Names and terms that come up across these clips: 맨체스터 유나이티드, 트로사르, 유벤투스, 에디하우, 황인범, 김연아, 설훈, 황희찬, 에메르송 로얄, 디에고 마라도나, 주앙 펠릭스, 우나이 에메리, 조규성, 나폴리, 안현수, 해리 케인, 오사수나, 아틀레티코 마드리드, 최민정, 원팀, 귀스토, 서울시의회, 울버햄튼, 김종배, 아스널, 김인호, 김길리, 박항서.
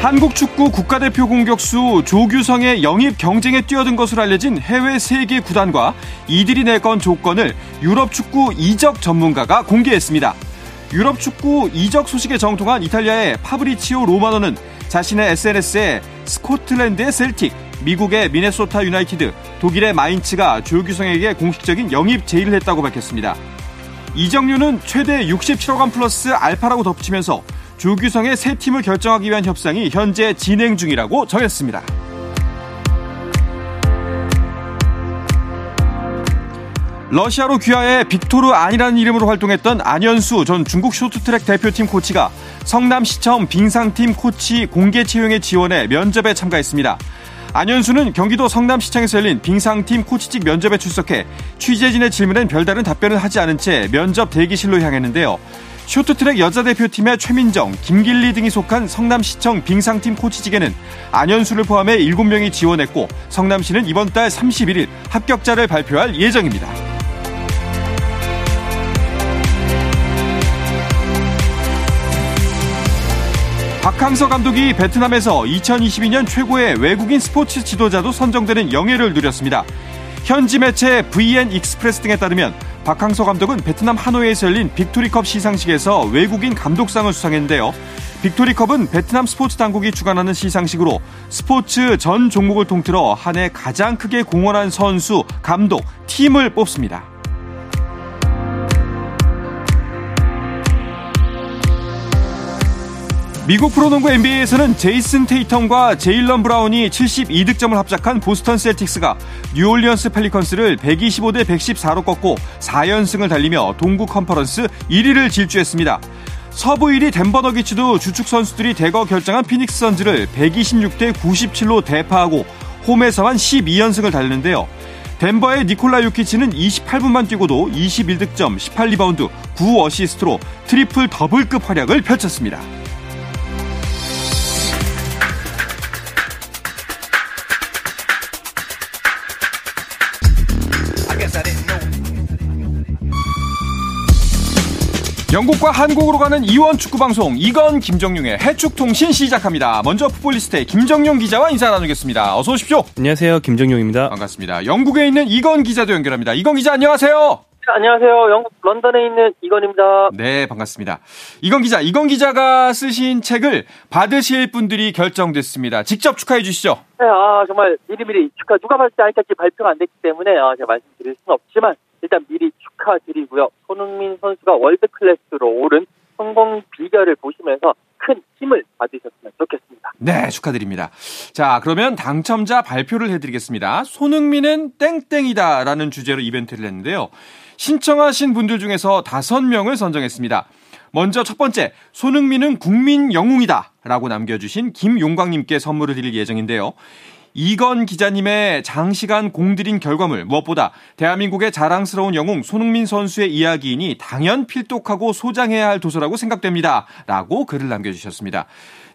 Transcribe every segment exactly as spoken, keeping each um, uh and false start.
한국 축구 국가대표 공격수 조규성의 영입 경쟁에 뛰어든 것으로 알려진 해외 세 개 구단과 이들이 내건 조건을 유럽 축구 이적 전문가가 공개했습니다. 유럽 축구 이적 소식에 정통한 이탈리아의 파브리치오 로마노는 자신의 에스엔에스에 스코틀랜드의 셀틱, 미국의 미네소타 유나이티드, 독일의 마인츠가 조규성에게 공식적인 영입 제의를 했다고 밝혔습니다. 이적료는 최대 육십칠억 원 플러스 알파라고 덧붙이면서 조규성의 새 팀을 결정하기 위한 협상이 현재 진행 중이라고 전했습니다. 러시아로 귀화해 빅토르 안이라는 이름으로 활동했던 안현수 전 중국 쇼트트랙 대표팀 코치가 성남시청 빙상팀 코치 공개 채용에 지원해 면접에 참가했습니다. 안현수는 경기도 성남시청에서 열린 빙상팀 코치직 면접에 출석해 취재진의 질문엔 별다른 답변을 하지 않은 채 면접 대기실로 향했는데요. 쇼트트랙 여자대표팀의 최민정, 김길리 등이 속한 성남시청 빙상팀 코치직에는 안현수를 포함해 일곱 명이 지원했고 성남시는 이번 달 삼십일일 합격자를 발표할 예정입니다. 박항서 감독이 베트남에서 이천이십이년 최고의 외국인 스포츠 지도자로 선정되는 영예를 누렸습니다. 현지 매체 브이엔 익스프레스 등에 따르면 박항서 감독은 베트남 하노이에서 열린 빅토리컵 시상식에서 외국인 감독상을 수상했는데요. 빅토리컵은 베트남 스포츠 당국이 주관하는 시상식으로 스포츠 전 종목을 통틀어 한 해 가장 크게 공헌한 선수, 감독, 팀을 뽑습니다. 미국 프로농구 엔비에이에서는 제이슨 테이텀과 제일런 브라운이 칠십이 득점을 합작한 보스턴 셀틱스가 뉴올리언스 펠리컨스를 백이십오 대 백십사로 꺾고 사 연승을 달리며 동구 컨퍼런스 일 위를 질주했습니다. 서부 일 위 덴버 너기츠도 주축 선수들이 대거 결정한 피닉스 선즈를 백이십육 대 구십칠로 대파하고 홈에서만 십이 연승을 달리는데요. 덴버의 니콜라 요키치는 이십팔 분만 뛰고도 이십일 득점, 십팔 리바운드, 구 어시스트로 트리플 더블급 활약을 펼쳤습니다. 영국과 한국으로 가는 이원 축구방송 이건 김정용의 해축통신 시작합니다. 먼저 풋볼리스트의 김정용 기자와 인사 나누겠습니다. 어서 오십시오. 안녕하세요. 김정용입니다. 반갑습니다. 영국에 있는 이건 기자도 연결합니다. 이건 기자 안녕하세요. 안녕하세요. 영국 런던에 있는 이건입니다. 네, 반갑습니다. 이건 기자, 이건 기자가 쓰신 책을 받으실 분들이 결정됐습니다. 직접 축하해 주시죠. 네, 아 정말 미리미리 축하, 누가 받을지 아직까지 발표가 안 됐기 때문에 아, 제가 말씀드릴 수는 없지만 일단 미리 축하드리고요. 손흥민 선수가 월드클래스로 오른 성공 비결을 보시면서 큰 힘을 받으셨으면 좋겠습니다. 네, 축하드립니다. 자, 그러면 당첨자 발표를 해드리겠습니다. 손흥민은 땡땡이다라는 주제로 이벤트를 했는데요. 신청하신 분들 중에서 다섯 명을 선정했습니다. 먼저 첫 번째, 손흥민은 국민 영웅이다 라고 남겨주신 김용광님께 선물을 드릴 예정인데요. 이건 기자님의 장시간 공들인 결과물, 무엇보다 대한민국의 자랑스러운 영웅 손흥민 선수의 이야기이니 당연 필독하고 소장해야 할 도서라고 생각됩니다 라고 글을 남겨주셨습니다.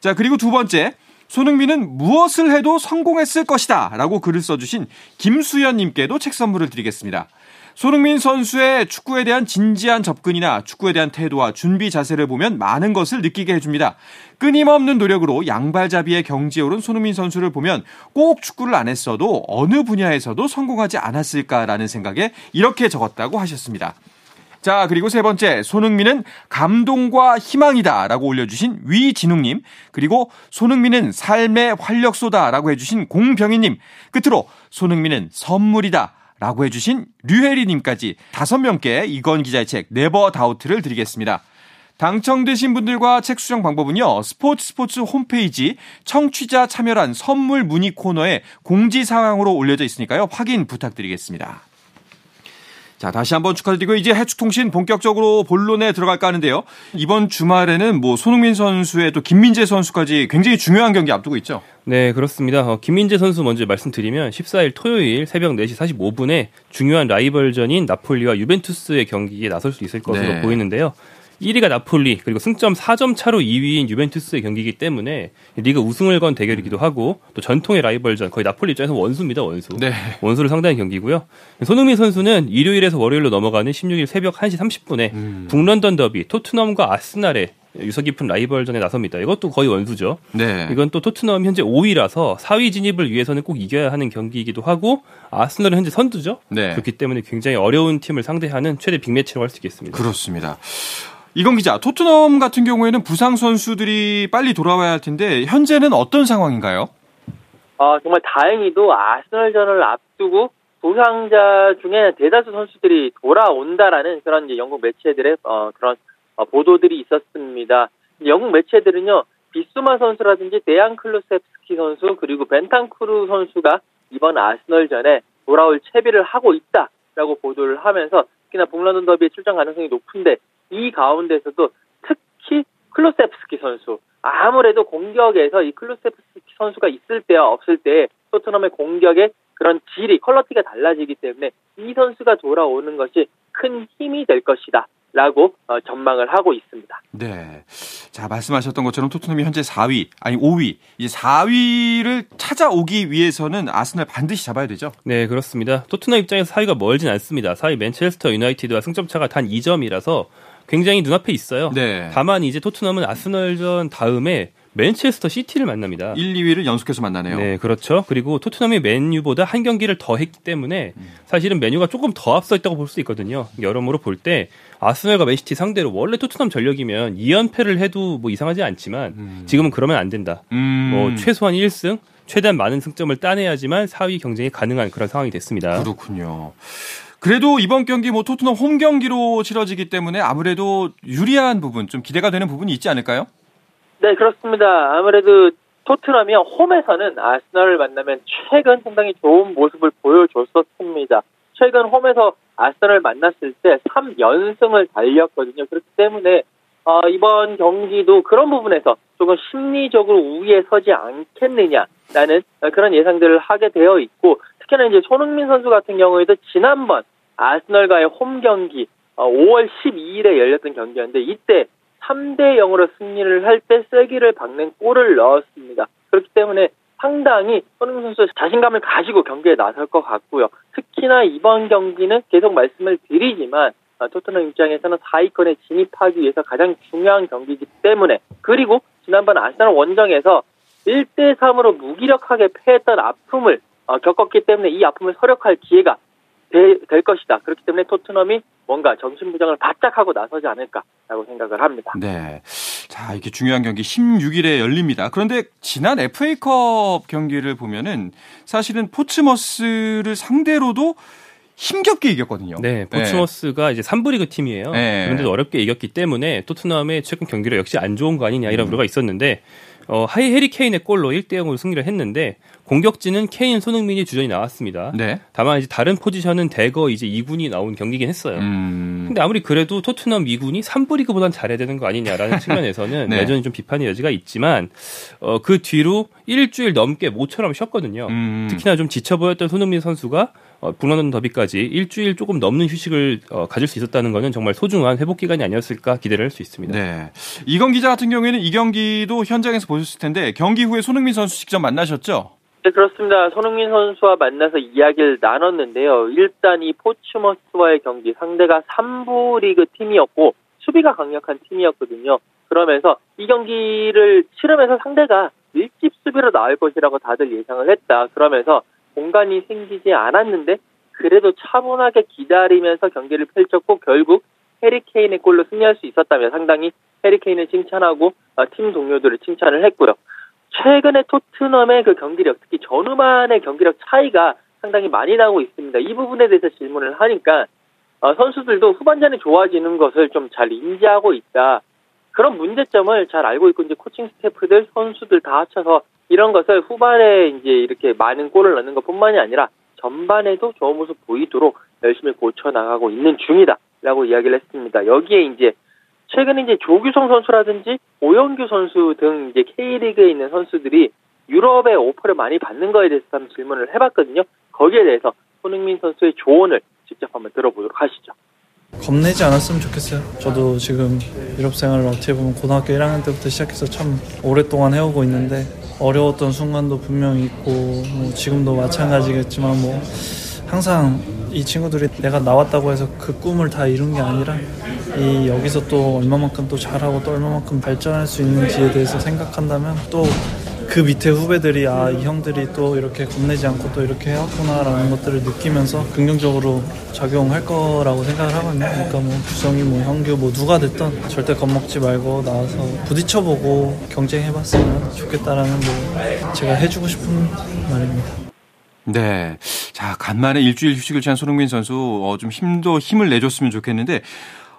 자, 그리고 두 번째, 손흥민은 무엇을 해도 성공했을 것이다 라고 글을 써주신 김수연님께도 책 선물을 드리겠습니다. 손흥민 선수의 축구에 대한 진지한 접근이나 축구에 대한 태도와 준비 자세를 보면 많은 것을 느끼게 해줍니다. 끊임없는 노력으로 양발잡이의 경지에 오른 손흥민 선수를 보면 꼭 축구를 안 했어도 어느 분야에서도 성공하지 않았을까라는 생각에 이렇게 적었다고 하셨습니다. 자, 그리고 세 번째, 손흥민은 감동과 희망이다 라고 올려주신 위진웅님, 그리고 손흥민은 삶의 활력소다 라고 해주신 공병희님, 끝으로 손흥민은 선물이다 라고 해주신 류혜리님까지 다섯 명께 이건 기자의 책 네버 다우트를 드리겠습니다. 당첨되신 분들과 책 수령 방법은요, 스포츠 스포츠 홈페이지 청취자 참여란 선물 문의 코너에 공지사항으로 올려져 있으니까요, 확인 부탁드리겠습니다. 자, 다시 한번 축하드리고 이제 해축통신 본격적으로 본론에 들어갈까 하는데요. 이번 주말에는 뭐 손흥민 선수의 또 김민재 선수까지 굉장히 중요한 경기 앞두고 있죠. 네, 그렇습니다. 어, 김민재 선수 먼저 말씀드리면 십사일 토요일 새벽 네 시 사십오 분에 중요한 라이벌전인 나폴리와 유벤투스의 경기에 나설 수 있을 것으로 네. 보이는데요. 일 위가 나폴리, 그리고 승점 사 점 차로 이 위인 유벤투스의 경기이기 때문에 리그 우승을 건 대결이기도 하고 또 전통의 라이벌전, 거의 나폴리 입장에서 원수입니다. 원수. 네. 원수를 상대하는 경기고요. 손흥민 선수는 일요일에서 월요일로 넘어가는 십육일 새벽 한 시 삼십 분에 음. 북런던 더비, 토트넘과 아스널의 유서 깊은 라이벌전에 나섭니다. 이것도 거의 원수죠. 네. 이건 또 토트넘 현재 오 위라서 사 위 진입을 위해서는 꼭 이겨야 하는 경기이기도 하고 아스널은 현재 선두죠. 네. 그렇기 때문에 굉장히 어려운 팀을 상대하는 최대 빅매치라고 할 수 있겠습니다. 그렇습니다. 이건 기자, 토트넘 같은 경우에는 부상 선수들이 빨리 돌아와야 할 텐데 현재는 어떤 상황인가요? 아, 정말 다행히도 아스널전을 앞두고 부상자 중에 대다수 선수들이 돌아온다라는 그런 이제 영국 매체들의 어, 그런 어, 보도들이 있었습니다. 영국 매체들은요, 비수마 선수라든지 데얀 클루셉스키 선수 그리고 벤탄쿠르 선수가 이번 아스널전에 돌아올 채비를 하고 있다라고 보도를 하면서 특히나 북런던 더비의 출전 가능성이 높은데 이 가운데서도 특히 클루셉스키 선수, 아무래도 공격에서 이 클루셉스키 선수가 있을 때와 없을 때에 토트넘의 공격의 그런 질이, 퀄러티가 달라지기 때문에 이 선수가 돌아오는 것이 큰 힘이 될 것이다 라고 어, 전망을 하고 있습니다. 네, 자, 말씀하셨던 것처럼 토트넘이 현재 사 위, 아니 오 위, 이제 사 위를 찾아오기 위해서는 아스널 반드시 잡아야 되죠? 네, 그렇습니다. 토트넘 입장에서 사 위가 멀진 않습니다. 사 위 맨체스터 유나이티드와 승점차가 단 이 점이라서 굉장히 눈앞에 있어요. 네. 다만 이제 토트넘은 아스널전 다음에 맨체스터 시티를 만납니다. 일, 이 위를 연속해서 만나네요. 네, 그렇죠. 그리고 토트넘이 맨유보다 한 경기를 더 했기 때문에 사실은 맨유가 조금 더 앞서 있다고 볼 수 있거든요. 여러모로 볼 때 아스널과 맨시티 상대로 원래 토트넘 전력이면 이 연패를 해도 뭐 이상하지 않지만 지금은 그러면 안 된다. 음. 뭐 최소한 일 승, 최대한 많은 승점을 따내야지만 사 위 경쟁이 가능한 그런 상황이 됐습니다. 그렇군요. 그래도 이번 경기 뭐 토트넘 홈 경기로 치러지기 때문에 아무래도 유리한 부분, 좀 기대가 되는 부분이 있지 않을까요? 네, 그렇습니다. 아무래도 토트넘이 홈에서는 아스널을 만나면 최근 상당히 좋은 모습을 보여줬었습니다. 최근 홈에서 아스널을 만났을 때 삼 연승을 달렸거든요. 그렇기 때문에 어, 이번 경기도 그런 부분에서 조금 심리적으로 우위에 서지 않겠느냐라는 그런 예상들을 하게 되어 있고, 특히나 이제 손흥민 선수 같은 경우에도 지난번 아스널과의 홈 경기 어, 오월 십이일에 열렸던 경기였는데 이때 삼 대 영으로 승리를 할 때 쐐기를 박는 골을 넣었습니다. 그렇기 때문에 상당히 손흥민 선수 자신감을 가지고 경기에 나설 것 같고요. 특히나 이번 경기는 계속 말씀을 드리지만 토트넘 입장에서는 사 위권에 진입하기 위해서 가장 중요한 경기이기 때문에, 그리고 지난번 아스널 원정에서 일 대 삼으로 무기력하게 패했던 아픔을 겪었기 때문에 이 아픔을 서력할 기회가 될 것이다. 그렇기 때문에 토트넘이 뭔가 정신부장을 바짝 하고 나서지 않을까라고 생각을 합니다. 네, 자, 이렇게 중요한 경기 십육일에 열립니다. 그런데 지난 에프에이컵 경기를 보면은 사실은 포츠머스를 상대로도 힘겹게 이겼거든요. 네, 포츠머스가 네. 이제 삼 부 리그 팀이에요. 네. 그런데도 어렵게 이겼기 때문에 토트넘의 최근 경기력 역시 안 좋은 거 아니냐 이런 우려가 음. 있었는데 어, 하이 해리 케인의 골로 일 대 영으로 승리를 했는데 공격진은 케인, 손흥민이 주전이 나왔습니다. 네. 다만 이제 다른 포지션은 대거 이제 이 군이 나온 경기긴 했어요. 음. 근데 아무리 그래도 토트넘 이 군이 삼 부 리그보단 잘해야 되는 거 아니냐라는 측면에서는 네. 여전히 좀 비판의 여지가 있지만 어, 그 뒤로 일주일 넘게 모처럼 쉬었거든요. 음. 특히나 좀 지쳐 보였던 손흥민 선수가 어, 북런던 더비까지 일주일 조금 넘는 휴식을 어, 가질 수 있었다는 것은 정말 소중한 회복 기간이 아니었을까 기대를 할 수 있습니다. 네. 이건 기자 같은 경우에는 이 경기도 현장에서 보셨을 텐데 경기 후에 손흥민 선수 직접 만나셨죠? 네, 그렇습니다. 손흥민 선수와 만나서 이야기를 나눴는데요. 일단 이 포츠머스와의 경기, 상대가 삼 부 리그 팀이었고 수비가 강력한 팀이었거든요. 그러면서 이 경기를 치르면서 상대가 밀집 수비로 나올 것이라고 다들 예상을 했다. 그러면서 공간이 생기지 않았는데 그래도 차분하게 기다리면서 경기를 펼쳤고 결국 해리 케인의 골로 승리할 수 있었다며 상당히 해리 케인을 칭찬하고 어, 팀 동료들을 칭찬을 했고요. 최근에 토트넘의 그 경기력, 특히 전후반의 경기력 차이가 상당히 많이 나고 있습니다. 이 부분에 대해서 질문을 하니까 어, 선수들도 후반전에 좋아지는 것을 좀 잘 인지하고 있다. 그런 문제점을 잘 알고 있고 이제 코칭 스태프들, 선수들 다 합쳐서 이런 것을 후반에 이제 이렇게 많은 골을 넣는 것뿐만이 아니라 전반에도 좋은 모습 보이도록 열심히 고쳐나가고 있는 중이다 라고 이야기를 했습니다. 여기에 이제 최근에 이제 조규성 선수라든지 오영규 선수 등 이제 K리그에 있는 선수들이 유럽의 오퍼를 많이 받는 거에 대해서 한번 질문을 해봤거든요. 거기에 대해서 손흥민 선수의 조언을 직접 한번 들어보도록 하시죠. 겁내지 않았으면 좋겠어요. 저도 지금 유럽 생활을 어떻게 보면 고등학교 일 학년 때부터 시작해서 참 오랫동안 해오고 있는데 어려웠던 순간도 분명히 있고 뭐 지금도 마찬가지겠지만 뭐 항상 이 친구들이 내가 나왔다고 해서 그 꿈을 다 이룬 게 아니라 이 여기서 또 얼마만큼 또 잘하고 또 얼마만큼 발전할 수 있는지에 대해서 생각한다면 또 그 밑에 후배들이 아, 이 형들이 또 이렇게 겁내지 않고 또 이렇게 해왔구나라는 것들을 느끼면서 긍정적으로 작용할 거라고 생각을 하거든요. 그러니까 뭐 규성이 뭐 형규 뭐 누가 됐든 절대 겁먹지 말고 나와서 부딪혀보고 경쟁해봤으면 좋겠다라는 뭐 제가 해주고 싶은 말입니다. 네, 자 간만에 일주일 휴식을 취한 손흥민 선수 어, 좀 힘도 힘을 내줬으면 좋겠는데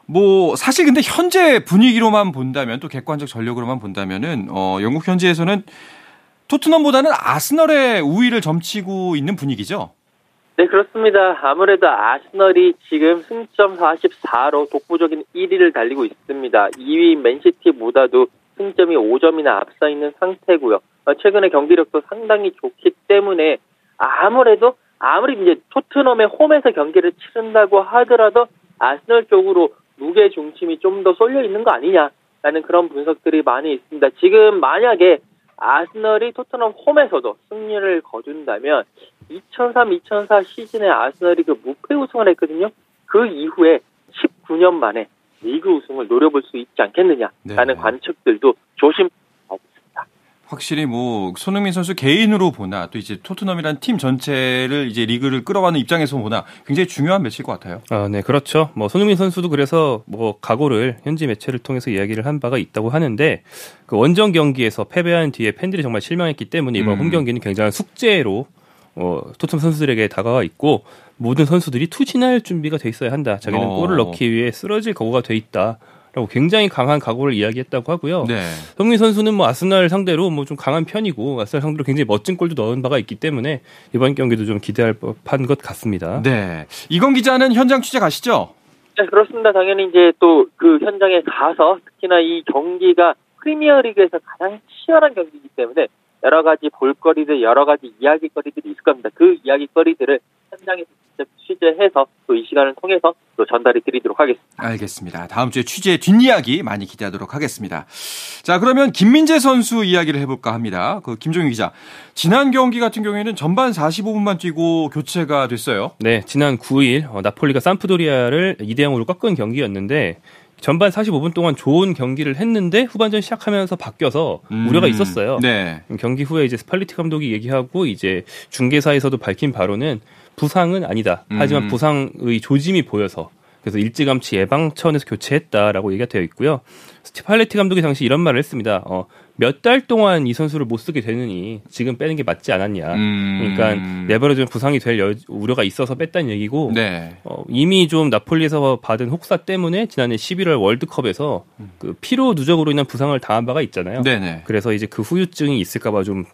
뭐 사실 근데 현재 분위기로만 본다면 또 객관적 전력으로만 본다면은 어, 영국 현지에서는 토트넘보다는 아스널의 우위를 점치고 있는 분위기죠. 네, 그렇습니다. 아무래도 아스널이 지금 승점 사십사로 독보적인 일 위를 달리고 있습니다. 이 위인 맨시티보다도 승점이 오 점이나 앞서 있는 상태고요. 최근에 경기력도 상당히 좋기 때문에 아무래도 아무리 이제 토트넘의 홈에서 경기를 치른다고 하더라도 아스널 쪽으로 무게 중심이 좀 더 쏠려 있는 거 아니냐라는 그런 분석들이 많이 있습니다. 지금 만약에 아스널이 토트넘 홈에서도 승리를 거둔다면 이천삼 이천사 시즌에 아스널이 그 무패 우승을 했거든요. 그 이후에 십구 년 만에 리그 우승을 노려볼 수 있지 않겠느냐라는 네. 관측들도 조심. 확실히 뭐 손흥민 선수 개인으로 보나 또 이제 토트넘이란 팀 전체를 이제 리그를 끌어가는 입장에서 보나 굉장히 중요한 매치일 것 같아요. 아, 네, 그렇죠. 뭐 손흥민 선수도 그래서 뭐 각오를 현지 매체를 통해서 이야기를 한 바가 있다고 하는데 그 원정 경기에서 패배한 뒤에 팬들이 정말 실망했기 때문에 이번 음. 홈 경기는 굉장한 숙제로 어, 토트넘 선수들에게 다가와 있고 모든 선수들이 투신할 준비가 돼 있어야 한다. 자기는 어. 골을 넣기 위해 쓰러질 각오가 돼 있다. 라고 굉장히 강한 각오를 이야기했다고 하고요. 네. 손흥민 선수는 뭐 아스날 상대로 뭐 좀 강한 편이고 아스날 상대로 굉장히 멋진 골도 넣은 바가 있기 때문에 이번 경기도 좀 기대할 법한 것 같습니다. 네, 이건 기자는 현장 취재 가시죠? 네, 그렇습니다. 당연히 이제 또 그 현장에 가서 특히나 이 경기가 프리미어리그에서 가장 치열한 경기이기 때문에 여러 가지 볼거리들, 여러 가지 이야기거리들이 있을 겁니다. 그 이야기거리들을 현장에서 직접 취재해서 또 이 시간을 통해서 또 전달해 드리도록 하겠습니다. 알겠습니다. 다음 주에 취재 뒷이야기 많이 기대하도록 하겠습니다. 자, 그러면 김민재 선수 이야기를 해볼까 합니다. 그 김종희 기자, 지난 경기 같은 경우에는 전반 사십오 분만 뛰고 교체가 됐어요. 네, 지난 구일 어, 나폴리가 삼프도리아를 이 대 영으로 꺾은 경기였는데 전반 사십오 분 동안 좋은 경기를 했는데 후반전 시작하면서 바뀌어서 음, 우려가 있었어요. 네. 경기 후에 이제 스팔리티 감독이 얘기하고 이제 중계사에서도 밝힌 바로는 부상은 아니다. 음. 하지만 부상의 조짐이 보여서 그래서 일찌감치 예방 차원에서 교체했다라고 얘기가 되어 있고요. 스팔리티 감독이 당시 이런 말을 했습니다. 어, 몇 달 동안 이 선수를 못 쓰게 되느니 지금 빼는 게 맞지 않았냐. 음. 그러니까 내버려두면 부상이 될 여, 우려가 있어서 뺐다는 얘기고 네. 어, 이미 좀 나폴리에서 받은 혹사 때문에 지난해 십일월 월드컵에서 그 피로 누적으로 인한 부상을 당한 바가 있잖아요. 네네. 그래서 이제 그 후유증이 있을까 봐 좀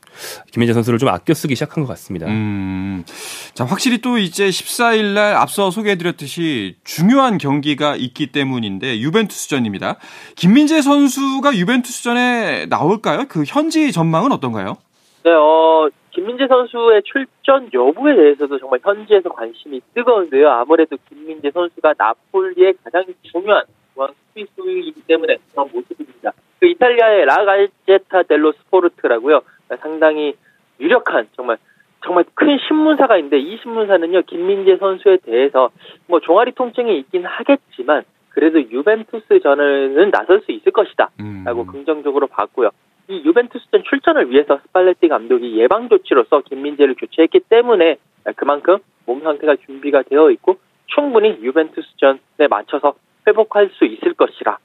김민재 선수를 좀 아껴 쓰기 시작한 것 같습니다. 음. 자, 확실히 또 이제 십사일 날 앞서 소개해드렸듯이 중요한 경기가 있기 때문인데 유벤투스전입니다. 김민재 선수가 유벤투스전에 나올 까요? 그 현지 전망은 어떤가요? 네, 어, 김민재 선수의 출전 여부에 대해서도 정말 현지에서 관심이 뜨거운데요. 아무래도 김민재 선수가 나폴리의 가장 중요한 수비수이기 때문에 그런 모습입니다. 그 이탈리아의 라갈제타 델로 스포르트라고요. 상당히 유력한 정말 정말 큰 신문사가 있는데 이 신문사는요 김민재 선수에 대해서 뭐 종아리 통증이 있긴 하겠지만. 그래도 유벤투스전에는 나설 수 있을 것이다 라고 음. 긍정적으로 봤고요. 이 유벤투스전 출전을 위해서 스팔레티 감독이 예방조치로서 김민재를 교체했기 때문에 그만큼 몸 상태가 준비가 되어 있고 충분히 유벤투스전에 맞춰서 회복할 수 있을 것이라고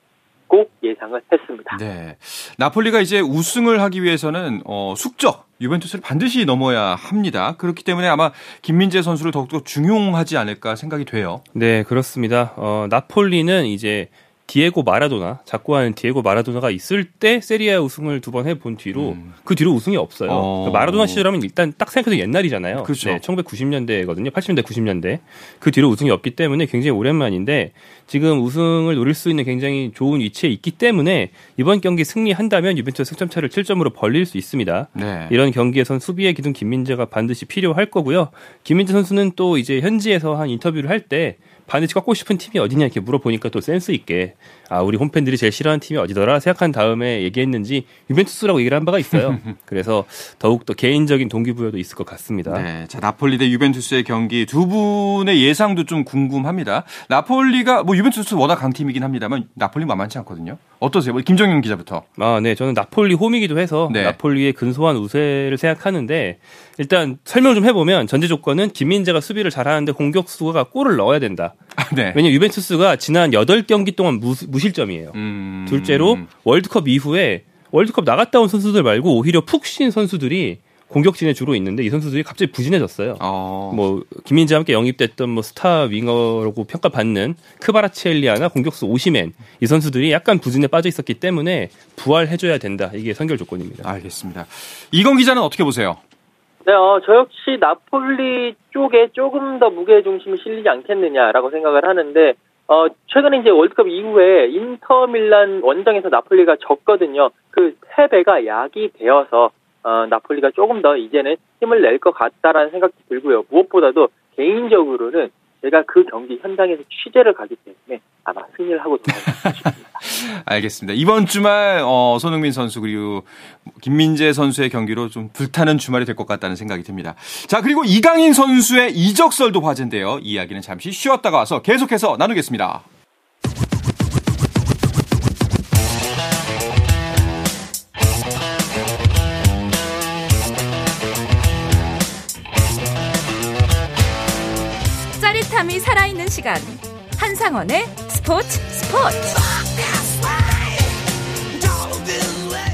예상을 했습니다. 네, 나폴리가 이제 우승을 하기 위해서는 어, 숙적 유벤투스를 반드시 넘어야 합니다. 그렇기 때문에 아마 김민재 선수를 더욱더 중용하지 않을까 생각이 돼요. 네, 그렇습니다. 어, 나폴리는 이제 디에고 마라도나, 자꾸 하는 디에고 마라도나가 있을 때 세리아 우승을 두 번 해본 뒤로 음. 그 뒤로 우승이 없어요. 어. 마라도나 시절하면 일단 딱 생각해도 옛날이잖아요. 그렇죠. 네, 천구백구십 년대거든요. 팔십 년대, 구십 년대. 그 뒤로 우승이 없기 때문에 굉장히 오랜만인데 지금 우승을 노릴 수 있는 굉장히 좋은 위치에 있기 때문에 이번 경기 승리한다면 유벤투스 승점차를 칠 점으로 벌릴 수 있습니다. 네. 이런 경기에선 수비의 기둥 김민재가 반드시 필요할 거고요. 김민재 선수는 또 이제 현지에서 한 인터뷰를 할 때 반드시 꺾고 싶은 팀이 어디냐 이렇게 물어보니까 또 센스 있게 아 우리 홈팬들이 제일 싫어하는 팀이 어디더라 생각한 다음에 얘기했는지 유벤투스라고 얘기를 한 바가 있어요. 그래서 더욱더 개인적인 동기부여도 있을 것 같습니다. 네, 자 나폴리 대 유벤투스의 경기 두 분의 예상도 좀 궁금합니다. 나폴리가 뭐 유벤투스 워낙 강팀이긴 합니다만 나폴리 만만치 않거든요. 어떠세요? 김정윤 기자부터. 아, 네, 저는 나폴리 홈이기도 해서 네. 나폴리의 근소한 우세를 생각하는데 일단 설명 좀 해보면 전제 조건은 김민재가 수비를 잘하는데 공격수가 골을 넣어야 된다. 아, 네. 왜냐면 유벤투스가 지난 여덟 경기 동안 무, 무실점이에요. 음... 둘째로 월드컵 이후에 월드컵 나갔다 온 선수들 말고 오히려 푹 쉰 선수들이 공격진에 주로 있는데 이 선수들이 갑자기 부진해졌어요. 어... 뭐 김민재와 함께 영입됐던 뭐 스타 윙어라고 평가받는 크바라첼리아나 공격수 오시맨 이 선수들이 약간 부진에 빠져 있었기 때문에 부활해줘야 된다. 이게 선결 조건입니다. 알겠습니다. 이건 기자는 어떻게 보세요? 네, 어, 저 역시 나폴리 쪽에 조금 더 무게 중심이 실리지 않겠느냐라고 생각을 하는데 어, 최근에 이제 월드컵 이후에 인터밀란 원정에서 나폴리가 졌거든요. 그 패배가 약이 되어서 어, 나폴리가 조금 더 이제는 힘을 낼 것 같다라는 생각이 들고요. 무엇보다도 개인적으로는 제가 그 경기 현장에서 취재를 가기 때문에 아마 승리를 하고 돌아갈 것입니다. 알겠습니다. 이번 주말 어, 손흥민 선수 그리고 김민재 선수의 경기로 좀 불타는 주말이 될 것 같다는 생각이 듭니다. 자 그리고 이강인 선수의 이적설도 화제인데요. 이 이야기는 잠시 쉬었다가 와서 계속해서 나누겠습니다. 이 살아있는 시간 한상원의 스포츠 스포츠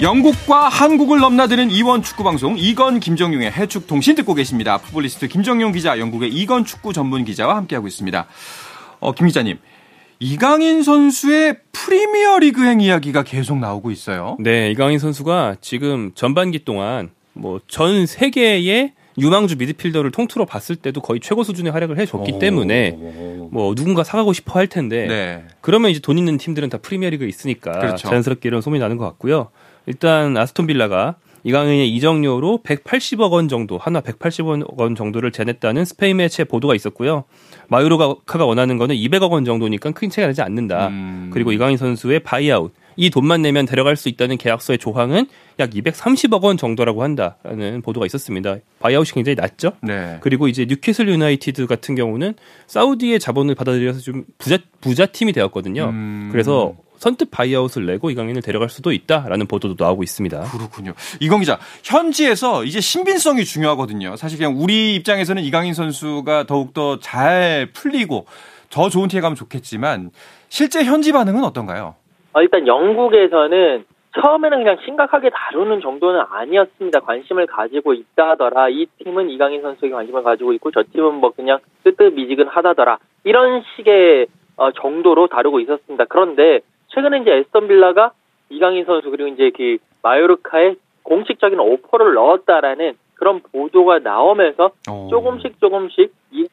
영국과 한국을 넘나드는 이원 축구방송 이건 김정용의 해축통신 듣고 계십니다. 풋볼리스트 김정용 기자 영국의 이건 축구 전문 기자와 함께하고 있습니다. 어, 김 기자님 이강인 선수의 프리미어리그행 이야기가 계속 나오고 있어요. 네 이강인 선수가 지금 전반기 동안 뭐 전 세계의 유망주 미드필더를 통틀어 봤을 때도 거의 최고 수준의 활약을 해줬기 오, 때문에 뭐 누군가 사가고 싶어 할 텐데 네. 그러면 이제 돈 있는 팀들은 다 프리미어리그에 있으니까 그렇죠. 자연스럽게 이런 소문이 나는 것 같고요. 일단 아스톤빌라가 이강인의 이적료로 백팔십억 원 정도, 한화 백팔십억 원 정도를 재냈다는 스페인 매체의 보도가 있었고요. 마요르카가 원하는 거는 이백억 원 정도니까 큰 차이가 나지 않는다. 음. 그리고 이강인 선수의 바이아웃. 이 돈만 내면 데려갈 수 있다는 계약서의 조항은 약 이백삼십억 원 정도라고 한다는 보도가 있었습니다. 바이아웃이 굉장히 낮죠. 네. 그리고 이제 뉴캐슬 유나이티드 같은 경우는 사우디의 자본을 받아들여서 좀 부자 부자 팀이 되었거든요. 음. 그래서 선뜻 바이아웃을 내고 이강인을 데려갈 수도 있다라는 보도도 나오고 있습니다. 그렇군요. 이건 기자, 현지에서 이제 신빙성이 중요하거든요. 사실 그냥 우리 입장에서는 이강인 선수가 더욱더 잘 풀리고 더 좋은 팀에 가면 좋겠지만 실제 현지 반응은 어떤가요? 어, 일단 영국에서는 처음에는 그냥 심각하게 다루는 정도는 아니었습니다. 관심을 가지고 있다 하더라. 이 팀은 이강인 선수에게 관심을 가지고 있고 저 팀은 뭐 그냥 뜨뜻미지근하다더라. 이런 식의 어, 정도로 다루고 있었습니다. 그런데 최근에 이제 에스턴 빌라가 이강인 선수 그리고 이제 그 마요르카에 공식적인 오퍼를 넣었다라는 그런 보도가 나오면서 오. 조금씩 조금씩 이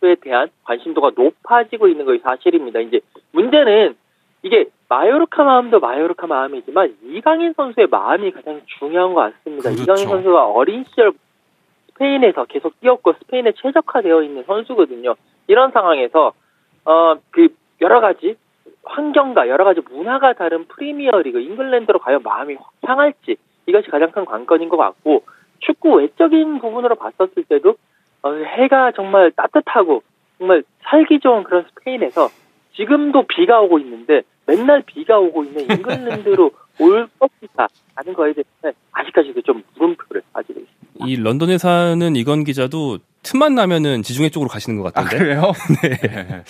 선수에 대한 관심도가 높아지고 있는 것이 사실입니다. 이제 문제는 이게 마요르카 마음도 마요르카 마음이지만 이강인 선수의 마음이 가장 중요한 것 같습니다. 그렇죠. 이강인 선수가 어린 시절 스페인에서 계속 뛰었고 스페인에 최적화되어 있는 선수거든요. 이런 상황에서 어, 그 여러 가지 환경과 여러 가지 문화가 다른 프리미어리그 잉글랜드로 과연 마음이 향할지 이것이 가장 큰 관건인 것 같고 축구 외적인 부분으로 봤었을 때도 어, 해가 정말 따뜻하고 정말 살기 좋은 그런 스페인에서 지금도 비가 오고 있는데 맨날 비가 오고 있는 잉글랜드로 올 법이다라는 거에 대해 아직까지도 좀 물음표를 가지고 있습니다. 이 런던에 사는 이건 기자도 틈만 나면은 지중해 쪽으로 가시는 것 같던데. 아, 그래요? 네. 네.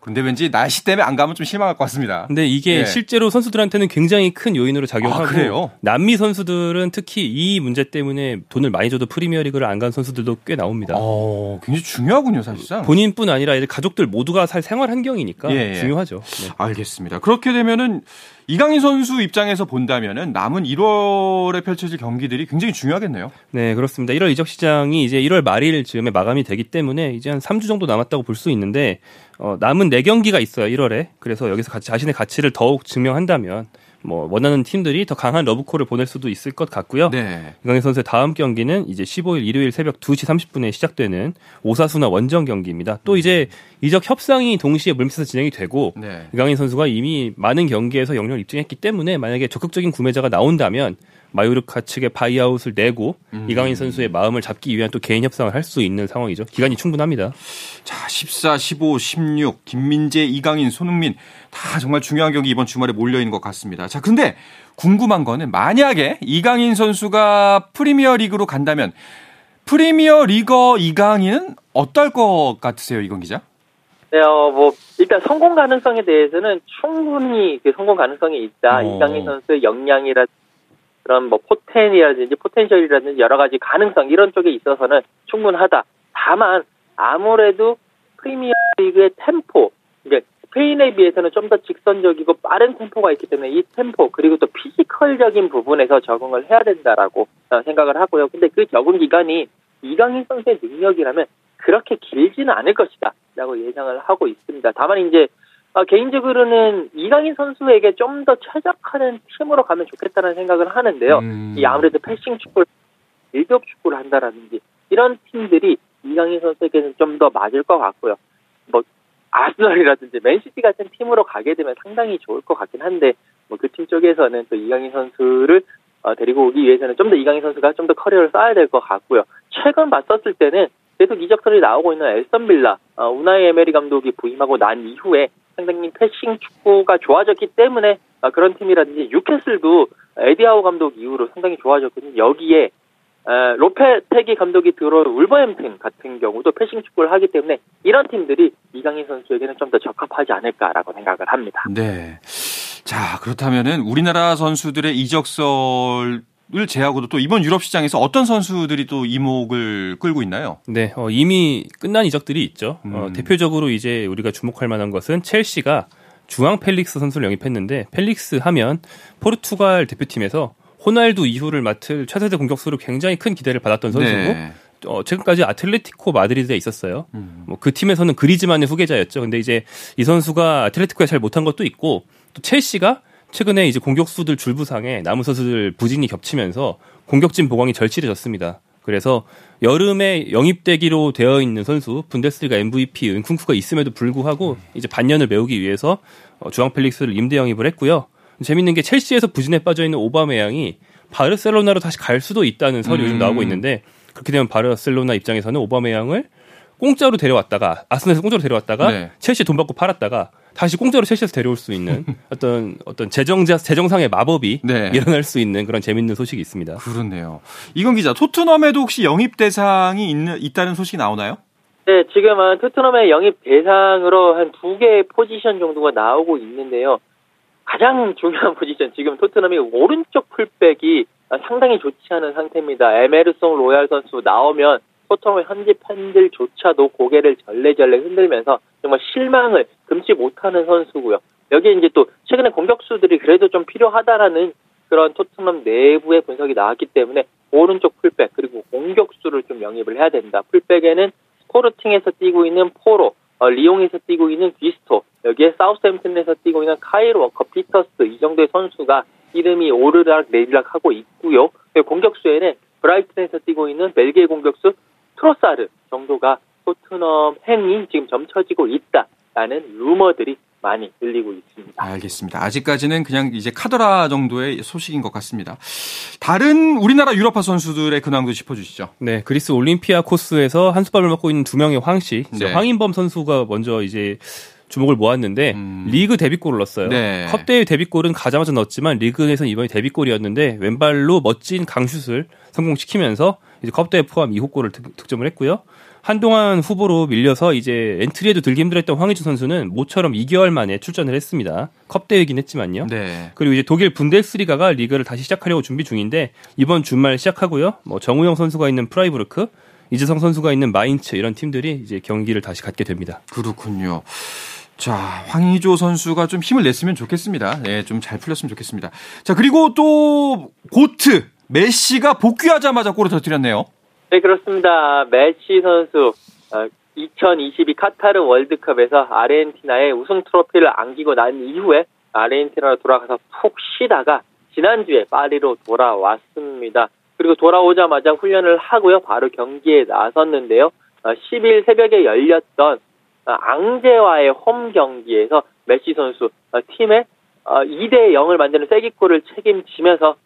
그런데 왠지 날씨 때문에 안 가면 좀 실망할 것 같습니다. 근데 이게 네. 실제로 선수들한테는 굉장히 큰 요인으로 작용하고. 아, 그래요? 남미 선수들은 특히 이 문제 때문에 돈을 많이 줘도 프리미어리그를 안 간 선수들도 꽤 나옵니다. 어, 굉장히 중요하군요, 사실상. 본인뿐 아니라 가족들 모두가 살 생활 환경이니까 예, 예. 중요하죠. 네. 알겠습니다. 그렇게 되면은 이강인 선수 입장에서 본다면은 남은 일월에 펼쳐질 경기들이 굉장히 중요하겠네요. 네, 그렇습니다. 일월 이적 시장이 이제 일월 말일 즈음에 마감이 되기 때문에 이제 한 삼 주 정도 남았다고 볼 수 있는데 어, 남은 네 경기가 있어요, 일월에. 그래서 여기서 같이 자신의 가치를 더욱 증명한다면 뭐 원하는 팀들이 더 강한 러브콜을 보낼 수도 있을 것 같고요. 네. 이강인 선수의 다음 경기는 이제 십오일 일요일 새벽 두 시 삼십 분에 시작되는 오사수나 원정 경기입니다. 또 이제 이적 협상이 동시에 물밑에서 진행이 되고 네. 이강인 선수가 이미 많은 경기에서 영향을 입증했기 때문에 만약에 적극적인 구매자가 나온다면 마요르카 측에 바이아웃을 내고 음. 이강인 선수의 마음을 잡기 위한 또 개인 협상을 할 수 있는 상황이죠. 기간이 충분합니다. 자, 십사, 십오, 십육 김민재, 이강인, 손흥민 다 정말 중요한 경기 이번 주말에 몰려있는 것 같습니다. 자, 근데 궁금한 거는 만약에 이강인 선수가 프리미어리그로 간다면 프리미어리거 이강인은 어떨 것 같으세요, 이건 기자? 네, 어, 뭐, 일단 성공 가능성에 대해서는 충분히 그 성공 가능성이 있다. 오. 이강인 선수의 역량이라 그런 뭐 포텐이라든지 포텐셜이라든지 여러 가지 가능성 이런 쪽에 있어서는 충분하다. 다만 아무래도 프리미어리그의 템포, 그러니까 스페인에 비해서는 좀 더 직선적이고 빠른 템포가 있기 때문에 이 템포 그리고 또 피지컬적인 부분에서 적응을 해야 된다라고 생각을 하고요. 근데 그 적응 기간이 이강인 선수의 능력이라면 그렇게 길지는 않을 것이다라고 예상을 하고 있습니다. 다만 이제 아, 개인적으로는 이강인 선수에게 좀 더 최적화된 팀으로 가면 좋겠다는 생각을 하는데요. 음. 이 아무래도 패싱 축구를, 일격 축구를 한다라든지 이런 팀들이 이강인 선수에게는 좀 더 맞을 것 같고요. 뭐 아스널이라든지 맨시티 같은 팀으로 가게 되면 상당히 좋을 것 같긴 한데 뭐 그 팀 쪽에서는 또 이강인 선수를 어, 데리고 오기 위해서는 좀 더 이강인 선수가 좀 더 커리어를 쌓아야 될 것 같고요. 최근 봤었을 때는 계속 이적설이 나오고 있는 엘선 빌라, 어, 우나이 에메리 감독이 부임하고 난 이후에 상당히 패싱 축구가 좋아졌기 때문에 그런 팀이라든지 뉴캐슬도 에디하우 감독 이후로 상당히 좋아졌거든요. 여기에 로페 테기 감독이 들어올 울버햄튼 같은 경우도 패싱 축구를 하기 때문에 이런 팀들이 이강인 선수에게는 좀 더 적합하지 않을까라고 생각을 합니다. 네. 자, 그렇다면은 우리나라 선수들의 이적설 을 제하고도 또 이번 유럽 시장에서 어떤 선수들이 또 이목을 끌고 있나요? 네, 어, 이미 끝난 이적들이 있죠. 음. 어, 대표적으로 이제 우리가 주목할 만한 것은 첼시가 중앙 펠릭스 선수를 영입했는데 펠릭스 하면 포르투갈 대표팀에서 호날두 이후를 맡을 차세대 공격수로 굉장히 큰 기대를 받았던 선수고 네. 어, 최근까지 아틀레티코 마드리드에 있었어요. 음. 뭐 그 팀에서는 그리즈만의 후계자였죠. 근데 이제 이 선수가 아틀레티코에 잘 못한 것도 있고 또 첼시가 최근에 이제 공격수들 줄부상에 남은 선수들 부진이 겹치면서 공격진 보강이 절실해졌습니다. 그래서 여름에 영입되기로 되어 있는 선수, 분데스리가 엠브이피 은쿤쿠가 있음에도 불구하고 이제 반년을 메우기 위해서 주앙 펠릭스를 임대 영입을 했고요. 재밌는 게 첼시에서 부진에 빠져 있는 오바메양이 바르셀로나로 다시 갈 수도 있다는 설이 요즘 음. 나오고 있는데 그렇게 되면 바르셀로나 입장에서는 오바메양을 공짜로 데려왔다가 아스널에서 공짜로 데려왔다가 네. 첼시에 돈 받고 팔았다가 다시 공짜로 첼시에서 데려올 수 있는 어떤 어떤 재정자 재정상의 마법이 네. 일어날 수 있는 그런 재밌는 소식이 있습니다. 그렇네요. 이건 기자, 토트넘에도 혹시 영입 대상이 있는 있다는 소식이 나오나요? 네, 지금은 토트넘의 영입 대상으로 한 두 개의 포지션 정도가 나오고 있는데요. 가장 중요한 포지션 지금 토트넘이 오른쪽 풀백이 상당히 좋지 않은 상태입니다. 에메르송 로얄 선수 나오면 토트넘의 현지 팬들조차도 고개를 절레절레 흔들면서 정말 실망을 금치 못하는 선수고요. 여기에 이제 또 최근에 공격수들이 그래도 좀 필요하다라는 그런 토트넘 내부의 분석이 나왔기 때문에 오른쪽 풀백 그리고 공격수를 좀 영입을 해야 된다. 풀백에는 스포르팅에서 뛰고 있는 포로, 어, 리옹에서 뛰고 있는 귀스토, 여기에 사우스햄튼에서 뛰고 있는 카이로 워커 피터스 이 정도의 선수가 이름이 오르락 내리락 하고 있고요. 그리고 공격수에는 브라이튼에서 뛰고 있는 멜게 공격수 트로사르 정도가 토트넘 행이 지금 점쳐지고 있다라는 루머들이 많이 들리고 있습니다. 알겠습니다. 아직까지는 그냥 이제 카더라 정도의 소식인 것 같습니다. 다른 우리나라 유럽파 선수들의 근황도 짚어주시죠. 네, 그리스 올림피아 코스에서 한솥밥을 먹고 있는 두 명의 황씨, 네. 황인범 선수가 먼저 이제 주목을 모았는데 음. 리그 데뷔골을 넣었어요. 네. 컵대회 데뷔골은 가자마자 넣었지만 리그에서는 이번이 데뷔골이었는데 왼발로 멋진 강슛을 성공시키면서 이제 컵대회 포함 이 호 골을 득, 득점을 했고요. 한동안 후보로 밀려서 이제 엔트리에도 들기 힘들었던 황희찬 선수는 모처럼 이 개월 만에 출전을 했습니다. 컵 대회이긴 했지만요. 네. 그리고 이제 독일 분데스리가가 리그를 다시 시작하려고 준비 중인데 이번 주말 시작하고요. 뭐 정우영 선수가 있는 프라이부르크, 이재성 선수가 있는 마인츠 이런 팀들이 이제 경기를 다시 갖게 됩니다. 그렇군요. 자, 황희조 선수가 좀 힘을 냈으면 좋겠습니다. 예, 좀 잘 풀렸으면 좋겠습니다. 자, 그리고 또 고트 메시가 복귀하자마자 골을 터뜨렸네요. 네, 그렇습니다. 메시 선수 이천이십이 카타르 월드컵에서 아르헨티나의 우승 트로피를 안기고 난 이후에 아르헨티나로 돌아가서 푹 쉬다가 지난주에 파리로 돌아왔습니다. 그리고 돌아오자마자 훈련을 하고요. 바로 경기에 나섰는데요. 십일 새벽에 열렸던 앙제와의 홈 경기에서 메시 선수 팀의 이 대 영을 만드는 세기골을 책임지면서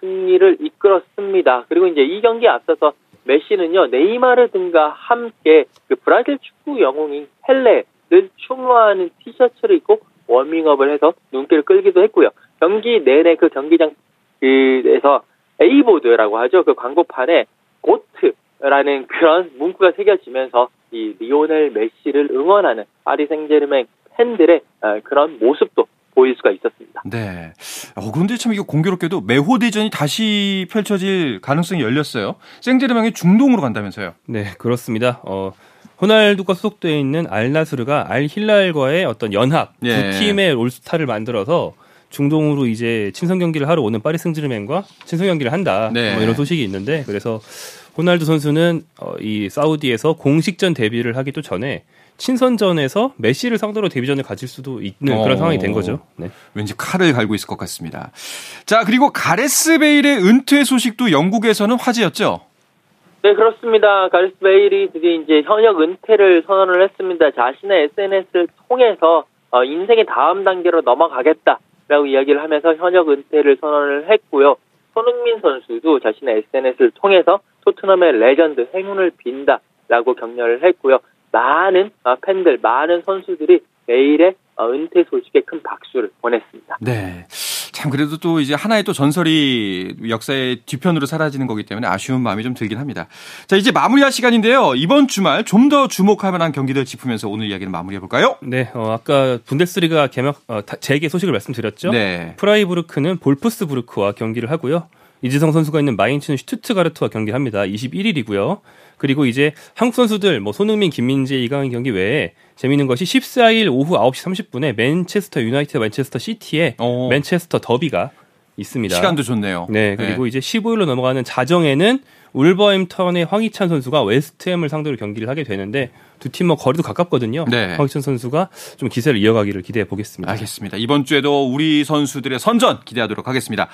승리를 이끌었습니다. 그리고 이제 이 경기에 앞서서 메시는요, 네이마르 등과 함께 그 브라질 축구 영웅인 펠레를 추모하는 티셔츠를 입고 워밍업을 해서 눈길을 끌기도 했고요. 경기 내내 그 경기장에서 A보드라고 하죠. 그 광고판에 고트라는 그런 문구가 새겨지면서 이 리오넬 메시를 응원하는 파리 생제르맹 팬들의 그런 모습도 보일 수가 있었습니다. 네. 어, 그런데 참 이거 공교롭게도 메호대전이 다시 펼쳐질 가능성이 열렸어요. 생제르맹이 중동으로 간다면서요? 네, 그렇습니다. 어, 호날두가 소속되어 있는 알나스르가 알힐랄과의 어떤 연합, 예. 두 팀의 올스타를 만들어서 중동으로 이제 친선 경기를 하러 오는 파리 생제르맹과 친선 경기를 한다. 네. 뭐 이런 소식이 있는데 그래서 호날두 선수는 이 사우디에서 공식전 데뷔를 하기도 전에 친선전에서 메시를 상대로 데뷔전을 가질 수도 있는 그런 어, 상황이 된 거죠. 네. 왠지 칼을 갈고 있을 것 같습니다. 자, 그리고 가레스 베일의 은퇴 소식도 영국에서는 화제였죠. 네, 그렇습니다. 가레스 베일이 드디어 이제 현역 은퇴를 선언을 했습니다. 자신의 에스엔에스를 통해서 어, 인생의 다음 단계로 넘어가겠다라고 이야기를 하면서 현역 은퇴를 선언을 했고요. 손흥민 선수도 자신의 에스엔에스를 통해서 토트넘의 레전드 행운을 빈다라고 격려를 했고요. 많은 팬들, 많은 선수들이 베일의 은퇴 소식에 큰 박수를 보냈습니다. 네, 참 그래도 또 이제 하나의 또 전설이 역사의 뒤편으로 사라지는 거기 때문에 아쉬운 마음이 좀 들긴 합니다. 자, 이제 마무리할 시간인데요. 이번 주말 좀 더 주목할 만한 경기들 짚으면서 오늘 이야기를 마무리해 볼까요? 네, 어, 아까 분데스리가 개막 어, 재개 소식을 말씀드렸죠. 네. 프라이부르크는 볼프스부르크와 경기를 하고요. 이재성 선수가 있는 마인츠는 슈투트가르트와 경기합니다. 이십일 일이고요. 그리고 이제 한국 선수들 뭐 손흥민, 김민재, 이강인 경기 외에 재미있는 것이 십사 일 오후 아홉 시 삼십 분에 맨체스터 유나이티드, 맨체스터 시티에 오. 맨체스터 더비가 있습니다. 시간도 좋네요. 네, 그리고 네. 이제 십오 일로 넘어가는 자정에는 울버햄튼의 황희찬 선수가 웨스트햄을 상대로 경기를 하게 되는데 두 팀 뭐 거리도 가깝거든요. 네. 황희찬 선수가 좀 기세를 이어가기를 기대해 보겠습니다. 알겠습니다. 이번 주에도 우리 선수들의 선전 기대하도록 하겠습니다.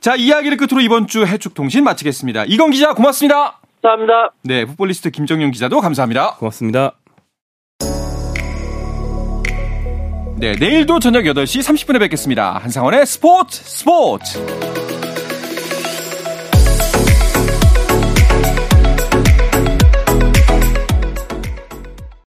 자, 이야기를 끝으로 이번 주 해축통신 마치겠습니다. 이건 기자 고맙습니다. 감사합니다. 네, 풋볼리스트 김정윤 기자도 감사합니다. 고맙습니다. 네, 내일도 저녁 여덟 시 삼십 분에 뵙겠습니다. 한상원의 스포츠 스포츠.